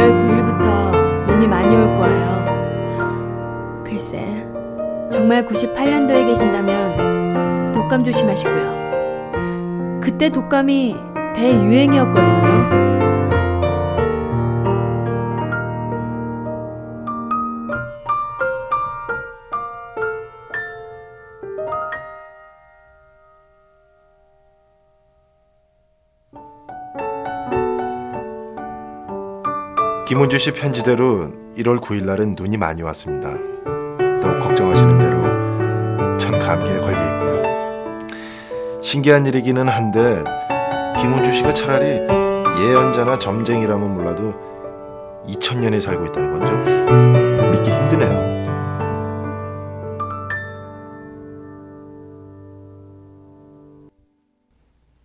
1월 9일부터 눈이 많이 올 거예요. 글쎄, 정말 98년도에 계신다면 독감 조심하시고요. 그때 독감이 대유행이었거든요. 김은주 씨 편지대로 1월 9일 날은 눈이 많이 왔습니다. 너무 걱정하시는 대로 전 감기에 걸려 있고요. 신기한 일이기는 한데 김은주 씨가 차라리 예언자나 점쟁이라면 몰라도 2000년에 살고 있다는 건 좀 믿기 힘드네요.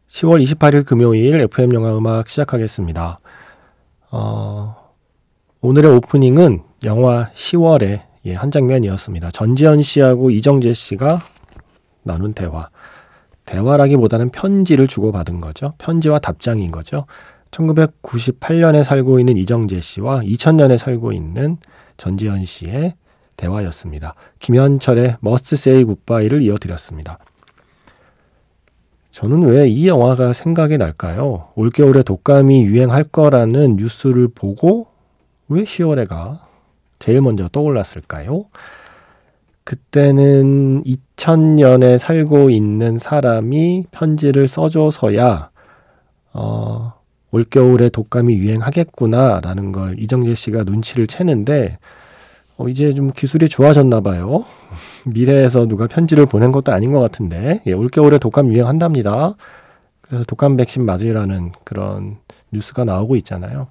(10월 28일) 금요일 FM영화 음악 시작하겠습니다. 오늘의 오프닝은 영화 10월의 한 장면이었습니다. 전지현 씨하고 이정재 씨가 나눈 대화. 대화라기보다는 편지를 주고받은 거죠. 편지와 답장인 거죠. 1998년에 살고 있는 이정재 씨와 2000년에 살고 있는 전지현 씨의 대화였습니다. 김현철의 Must Say Goodbye를 이어드렸습니다. 저는 왜 이 영화가 생각이 날까요? 올겨울에 독감이 유행할 거라는 뉴스를 보고 왜 10월에가 제일 먼저 떠올랐을까요? 그때는 2000년에 살고 있는 사람이 편지를 써줘서야 올겨울에 독감이 유행하겠구나라는 걸 이정재 씨가 눈치를 채는데 이제 좀 기술이 좋아졌나 봐요. 미래에서 누가 편지를 보낸 것도 아닌 것 같은데 올겨울에 독감 유행한답니다. 그래서 독감 백신 맞으라는 그런 뉴스가 나오고 있잖아요.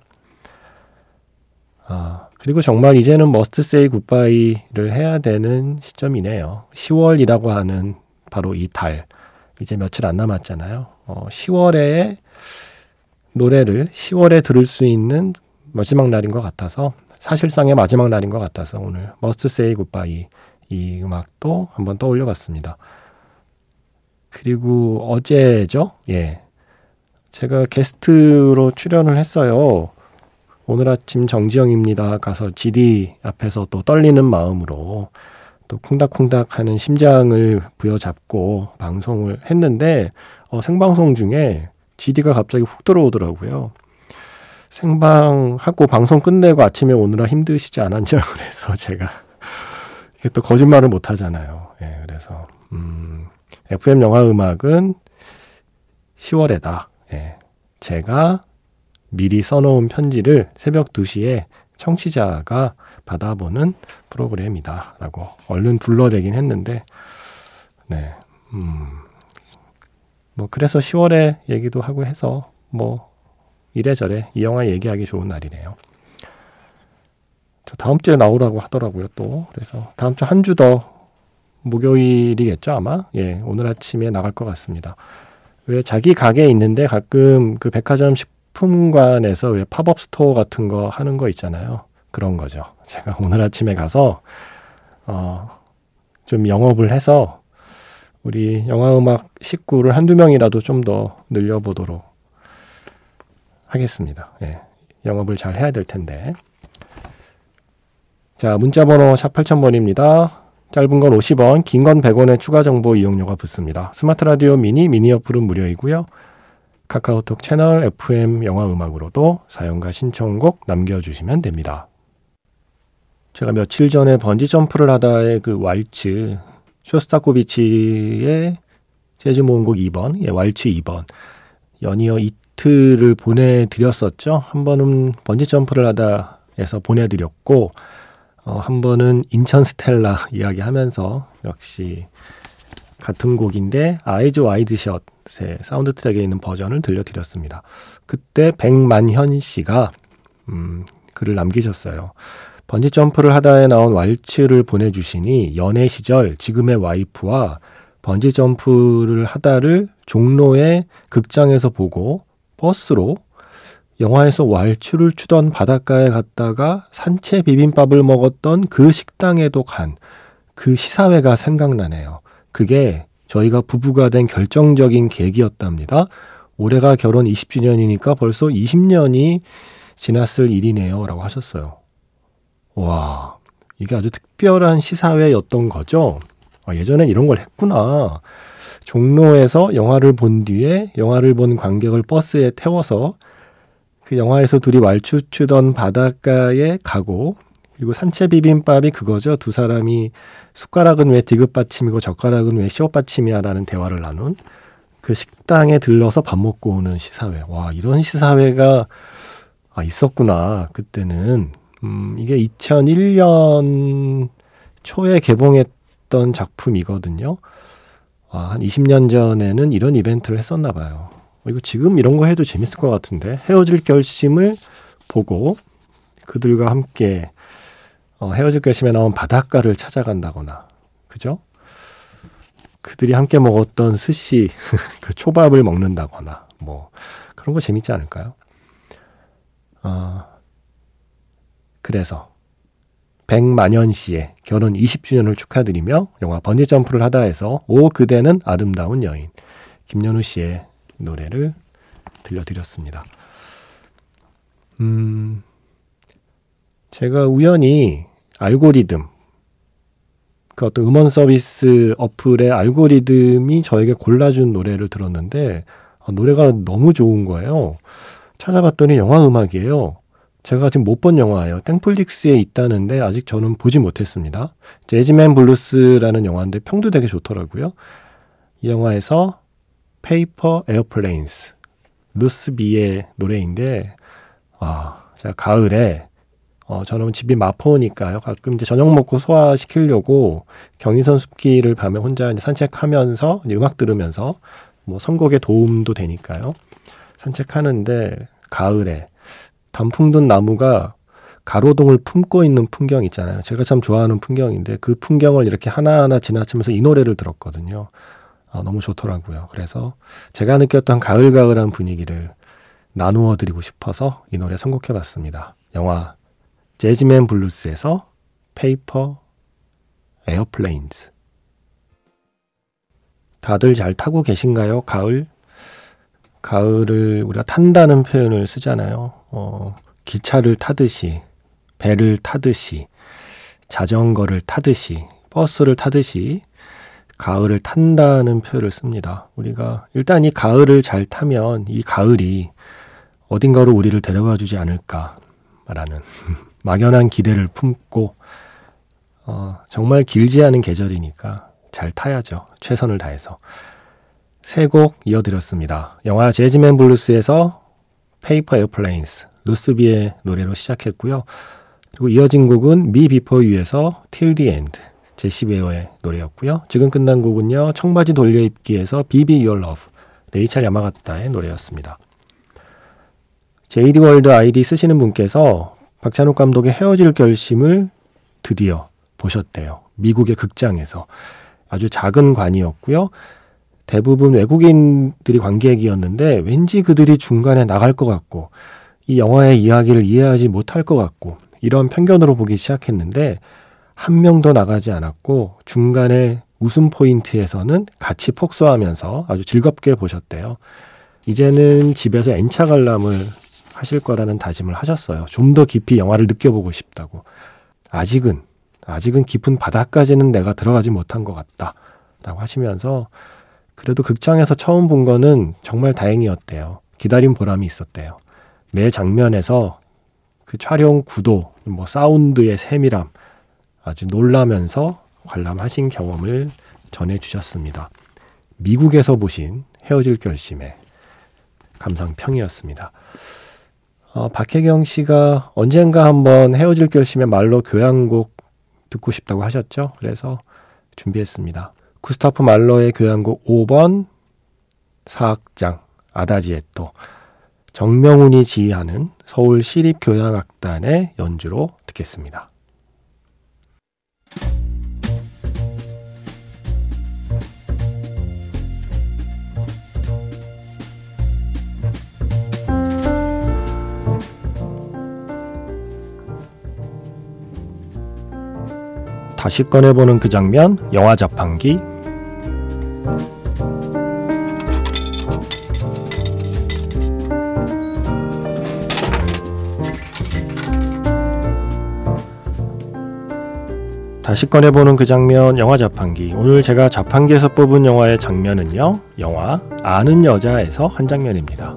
그리고 정말 이제는 머스트 세이 굿바이를 해야 되는 시점이네요. 10월이라고 하는 바로 이 달, 이제 며칠 안 남았잖아요. 10월에 노래를 10월에 들을 수 있는 마지막 날인 것 같아서, 사실상의 마지막 날인 것 같아서 오늘 머스트 세이 굿바이 이 음악도 한번 떠올려 봤습니다. 그리고 어제죠? 예, 제가 게스트로 출연을 했어요. 오늘 아침 정지영입니다. 가서 GD 앞에서 또 떨리는 마음으로 또 콩닥콩닥하는 심장을 부여잡고 방송을 했는데 생방송 중에 GD가 갑자기 훅 들어오더라고요. 생방하고 방송 끝내고 아침에 오느라 힘드시지 않았냐고 그래서 제가 이게 또 거짓말을 못 하잖아요. 예, 그래서 FM 영화 음악은 10월에다. 예, 제가 미리 써놓은 편지를 새벽 2시에 청취자가 받아보는 프로그램이다 라고 얼른 불러대긴 했는데 네, 뭐 그래서 10월에 얘기도 하고 해서 뭐 이래저래 이 영화 얘기하기 좋은 날이네요. 저 다음 주에 나오라고 하더라고요 또. 그래서 다음 주 한 주 더 목요일이겠죠 아마. 예, 오늘 아침에 나갈 것 같습니다. 왜 자기 가게에 있는데 가끔 그 백화점 식품관에서 왜 팝업 스토어 같은 거 하는 거 있잖아요. 그런 거죠. 제가 오늘 아침에 가서 좀 영업을 해서 우리 영화음악 식구를 한두 명이라도 좀 더 늘려보도록 하겠습니다. 예, 영업을 잘 해야 될 텐데. 자, 문자번호 샵 8000번입니다. 짧은 건 50원, 긴 건 100원의 추가 정보 이용료가 붙습니다. 스마트 라디오 미니 어플은 무료이고요. 카카오톡 채널 FM 영화음악으로도 사연과 신청곡 남겨주시면 됩니다. 제가 며칠 전에 번지점프를 하다의 그 왈츠, 쇼스타코비치의 재즈 모음곡 2번, 예, 왈츠 2번, 연이어 이틀을 보내드렸었죠. 한 번은 번지점프를 하다에서 보내드렸고 한 번은 인천 스텔라 이야기하면서 역시 같은 곡인데 아이즈 와이드샷의 사운드 트랙에 있는 버전을 들려드렸습니다. 그때 백만현 씨가 글을 남기셨어요. 번지점프를 하다에 나온 왈츠를 보내주시니 연애 시절 지금의 와이프와 번지점프를 하다를 종로의 극장에서 보고 버스로 영화에서 왈츠를 추던 바닷가에 갔다가 산채 비빔밥을 먹었던 그 식당에도 간 그 시사회가 생각나네요. 그게 저희가 부부가 된 결정적인 계기였답니다. 올해가 결혼 20주년이니까 벌써 20년이 지났을 일이네요 라고 하셨어요. 와, 이게 아주 특별한 시사회였던 거죠. 아, 예전엔 이런 걸 했구나. 종로에서 영화를 본 뒤에 영화를 본 관객을 버스에 태워서 그 영화에서 둘이 왈츠 추던 바닷가에 가고, 그리고 산채 비빔밥이 그거죠. 두 사람이 숟가락은 왜 디귿받침이고 젓가락은 왜 시옷받침이야 라는 대화를 나눈 그 식당에 들러서 밥 먹고 오는 시사회. 와, 이런 시사회가 있었구나 그때는. 이게 2001년 초에 개봉했던 작품이거든요. 와, 한 20년 전에는 이런 이벤트를 했었나 봐요. 이거 지금 이런 거 해도 재밌을 것 같은데. 헤어질 결심을 보고 그들과 함께 헤어질 결심에 나온 바닷가를 찾아간다거나, 그죠? 그들이 함께 먹었던 스시, 그 초밥을 먹는다거나, 뭐 그런 거 재밌지 않을까요? 그래서 백만현 씨의 결혼 20주년을 축하드리며 영화 번지점프를 하다 해서 오 그대는 아름다운 여인, 김연우 씨의 노래를 들려드렸습니다. 제가 우연히 알고리즘, 그 어떤 음원 서비스 어플의 알고리즘이 저에게 골라준 노래를 들었는데 노래가 너무 좋은 거예요. 찾아봤더니 영화 음악이에요. 제가 지금 못 본 영화예요. 땡플릭스에 있다는데 아직 저는 보지 못했습니다. 재즈맨 블루스라는 영화인데 평도 되게 좋더라고요. 이 영화에서 페이퍼 에어플레인스, 루스비의 노래인데, 제가 가을에 저는 집이 마포니까요. 가끔 이제 저녁 먹고 소화시키려고 경인선 숲길을 밤에 혼자 이제 산책하면서 이제 음악 들으면서 뭐 선곡에 도움도 되니까요. 산책하는데 가을에 단풍 든 나무가 가로등을 품고 있는 풍경 있잖아요. 제가 참 좋아하는 풍경인데 그 풍경을 이렇게 하나하나 지나치면서 이 노래를 들었거든요. 너무 좋더라고요. 그래서 제가 느꼈던 가을가을한 분위기를 나누어 드리고 싶어서 이 노래 선곡해봤습니다. 영화 재즈맨 블루스에서 페이퍼 에어플레인즈. 다들 잘 타고 계신가요? 가을? 가을을 우리가 탄다는 표현을 쓰잖아요. 기차를 타듯이, 배를 타듯이, 자전거를 타듯이, 버스를 타듯이 가을을 탄다는 표현을 씁니다. 우리가 일단 이 가을을 잘 타면 이 가을이 어딘가로 우리를 데려가 주지 않을까라는 막연한 기대를 품고, 정말 길지 않은 계절이니까 잘 타야죠. 최선을 다해서. 세 곡 이어드렸습니다. 영화 재즈맨 블루스에서 페이퍼 에어플레인스, 루스비의 노래로 시작했고요. 그리고 이어진 곡은 Me Before You에서 Till the End, 제시 베어의 노래였고요. 지금 끝난 곡은요, 청바지 돌려입기에서 Be Your Love, 레이첼 야마가타의 노래였습니다. JD 월드 아이디 쓰시는 분께서 박찬욱 감독의 헤어질 결심을 드디어 보셨대요. 미국의 극장에서. 아주 작은 관이었고요. 대부분 외국인들이 관객이었는데 왠지 그들이 중간에 나갈 것 같고 이 영화의 이야기를 이해하지 못할 것 같고 이런 편견으로 보기 시작했는데 한 명도 나가지 않았고 중간에 웃음 포인트에서는 같이 폭소하면서 아주 즐겁게 보셨대요. 이제는 집에서 N차 관람을 하실 거라는 다짐을 하셨어요. 좀 더 깊이 영화를 느껴보고 싶다고. 아직은 깊은 바다까지는 내가 들어가지 못한 것 같다 라고 하시면서 그래도 극장에서 처음 본 거는 정말 다행이었대요. 기다린 보람이 있었대요. 매 장면에서 그 촬영 구도, 뭐 사운드의 세밀함 아주 놀라면서 관람하신 경험을 전해주셨습니다. 미국에서 보신 헤어질 결심의 감상평이었습니다. 박혜경 씨가 언젠가 한번 헤어질 결심의 말로 교향곡 듣고 싶다고 하셨죠? 그래서 준비했습니다. 구스타프 말러의 교향곡 5번 사악장 아다지에토, 정명훈이 지휘하는 서울시립교향악단의 연주로 듣겠습니다. 다시 꺼내보는 그 장면, 영화 자판기. 다시 꺼내보는 그 장면, 영화 자판기. 오늘 제가 자판기에서 뽑은 영화의 장면은요, 영화 아는 여자에서 한 장면입니다.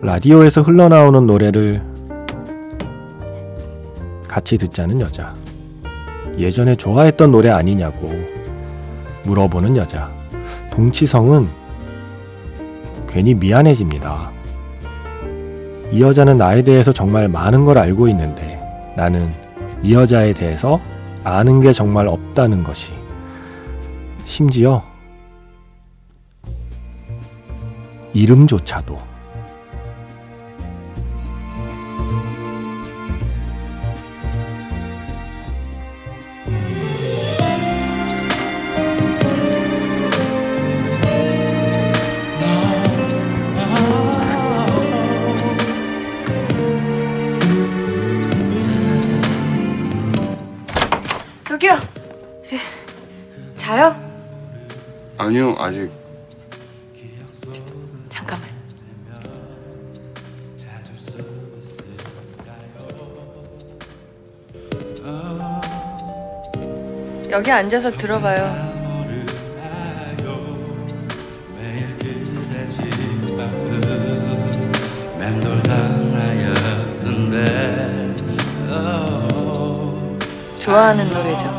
라디오에서 흘러나오는 노래를 같이 듣자는 여자, 예전에 좋아했던 노래 아니냐고 물어보는 여자. 동치성은 괜히 미안해집니다. 이 여자는 나에 대해서 정말 많은 걸 알고 있는데 나는 이 여자에 대해서 아는 게 정말 없다는 것이, 심지어 이름조차도. 저기요. 자요? 아니요, 아직. 잠깐만. 여기 앉아서 들어봐요. 좋아하는 노래죠.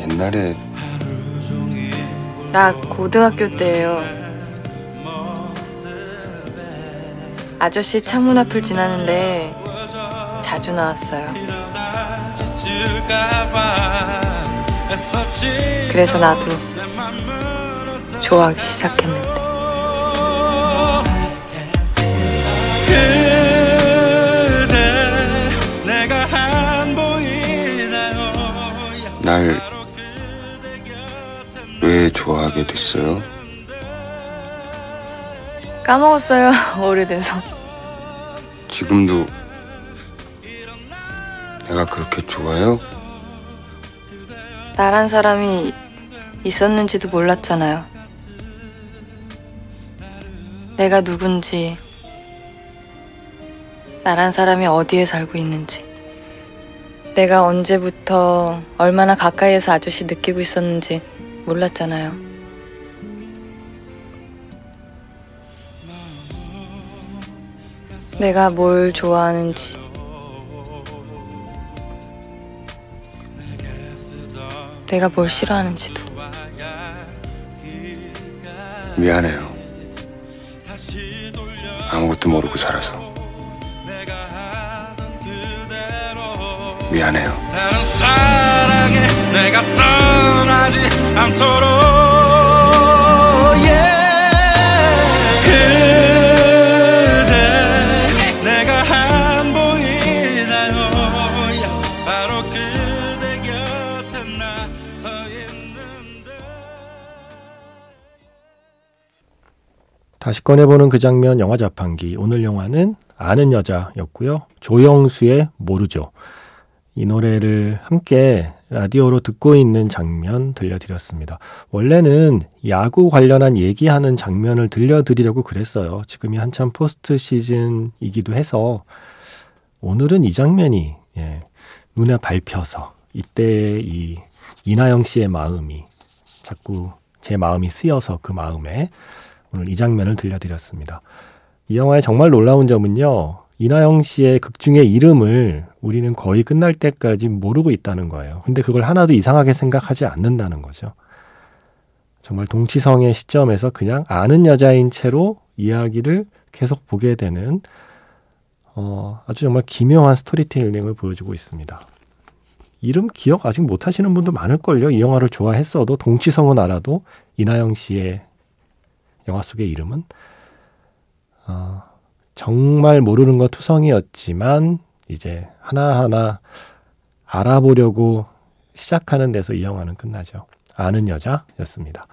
옛날에 나 고등학교 때예요. 아저씨 창문 앞을 지나는데 자주 나왔어요. 그래서 나도 좋아하기 시작했는데. 날 왜 좋아하게 됐어요? 까먹었어요, 오래돼서. 지금도 내가 그렇게 좋아요? 나란 사람이 있었는지도 몰랐잖아요. 내가 누군지, 나란 사람이 어디에 살고 있는지, 내가 언제부터 얼마나 가까이에서 아저씨 느끼고 있었는지 몰랐잖아요. 내가 뭘 좋아하는지. 내가 뭘 싫어하는지도. 미안해요. 아무것도 모르고 살아서. 미안해요. 다른 사랑에 내가 떠나지 않도록 그대 내가 안 보이나요. 바로 그대 곁에 나 서 있는데. 다시 꺼내보는 그 장면, 영화 자판기. 오늘 영화는 아는 여자였고요. 조영수의 모르죠. 이 노래를 함께 라디오로 듣고 있는 장면 들려드렸습니다. 원래는 야구 관련한 얘기하는 장면을 들려드리려고 그랬어요. 지금이 한참 포스트 시즌이기도 해서 오늘은 이 장면이 눈에 밟혀서 이때의 이 이나영 씨의 마음이 자꾸 제 마음이 쓰여서 그 마음에 오늘 이 장면을 들려드렸습니다. 이 영화의 정말 놀라운 점은요, 이나영 씨의 극중의 이름을 우리는 거의 끝날 때까지 모르고 있다는 거예요. 근데 그걸 하나도 이상하게 생각하지 않는다는 거죠. 정말 동치성의 시점에서 그냥 아는 여자인 채로 이야기를 계속 보게 되는 아주 정말 기묘한 스토리텔링을 보여주고 있습니다. 이름 기억 아직 못하시는 분도 많을걸요. 이 영화를 좋아했어도 동치성은 알아도 이나영 씨의 영화 속의 이름은 정말 모르는 것 투성이었지만 이제 하나하나 알아보려고 시작하는 데서 이 영화는 끝나죠. 아는 여자였습니다.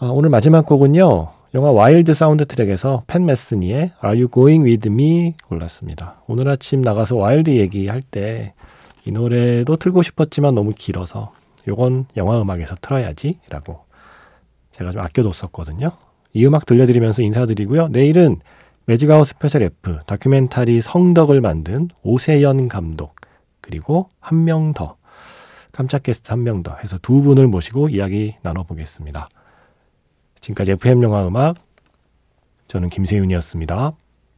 오늘 마지막 곡은요, 영화 와일드 사운드 트랙에서 팬 메스니의 Are You Going With Me 골랐습니다. 오늘 아침 나가서 와일드 얘기할 때 이 노래도 틀고 싶었지만 너무 길어서 요건 영화 음악에서 틀어야지 라고 제가 좀 아껴뒀었거든요. 이 음악 들려드리면서 인사드리고요. 내일은 매직아웃 스페셜 F 다큐멘터리 성덕을 만든 오세연 감독, 그리고 한 명 더, 깜짝 게스트 한 명 더 해서 두 분을 모시고 이야기 나눠보겠습니다. 지금까지 FM영화음악, 저는 김세윤이었습니다.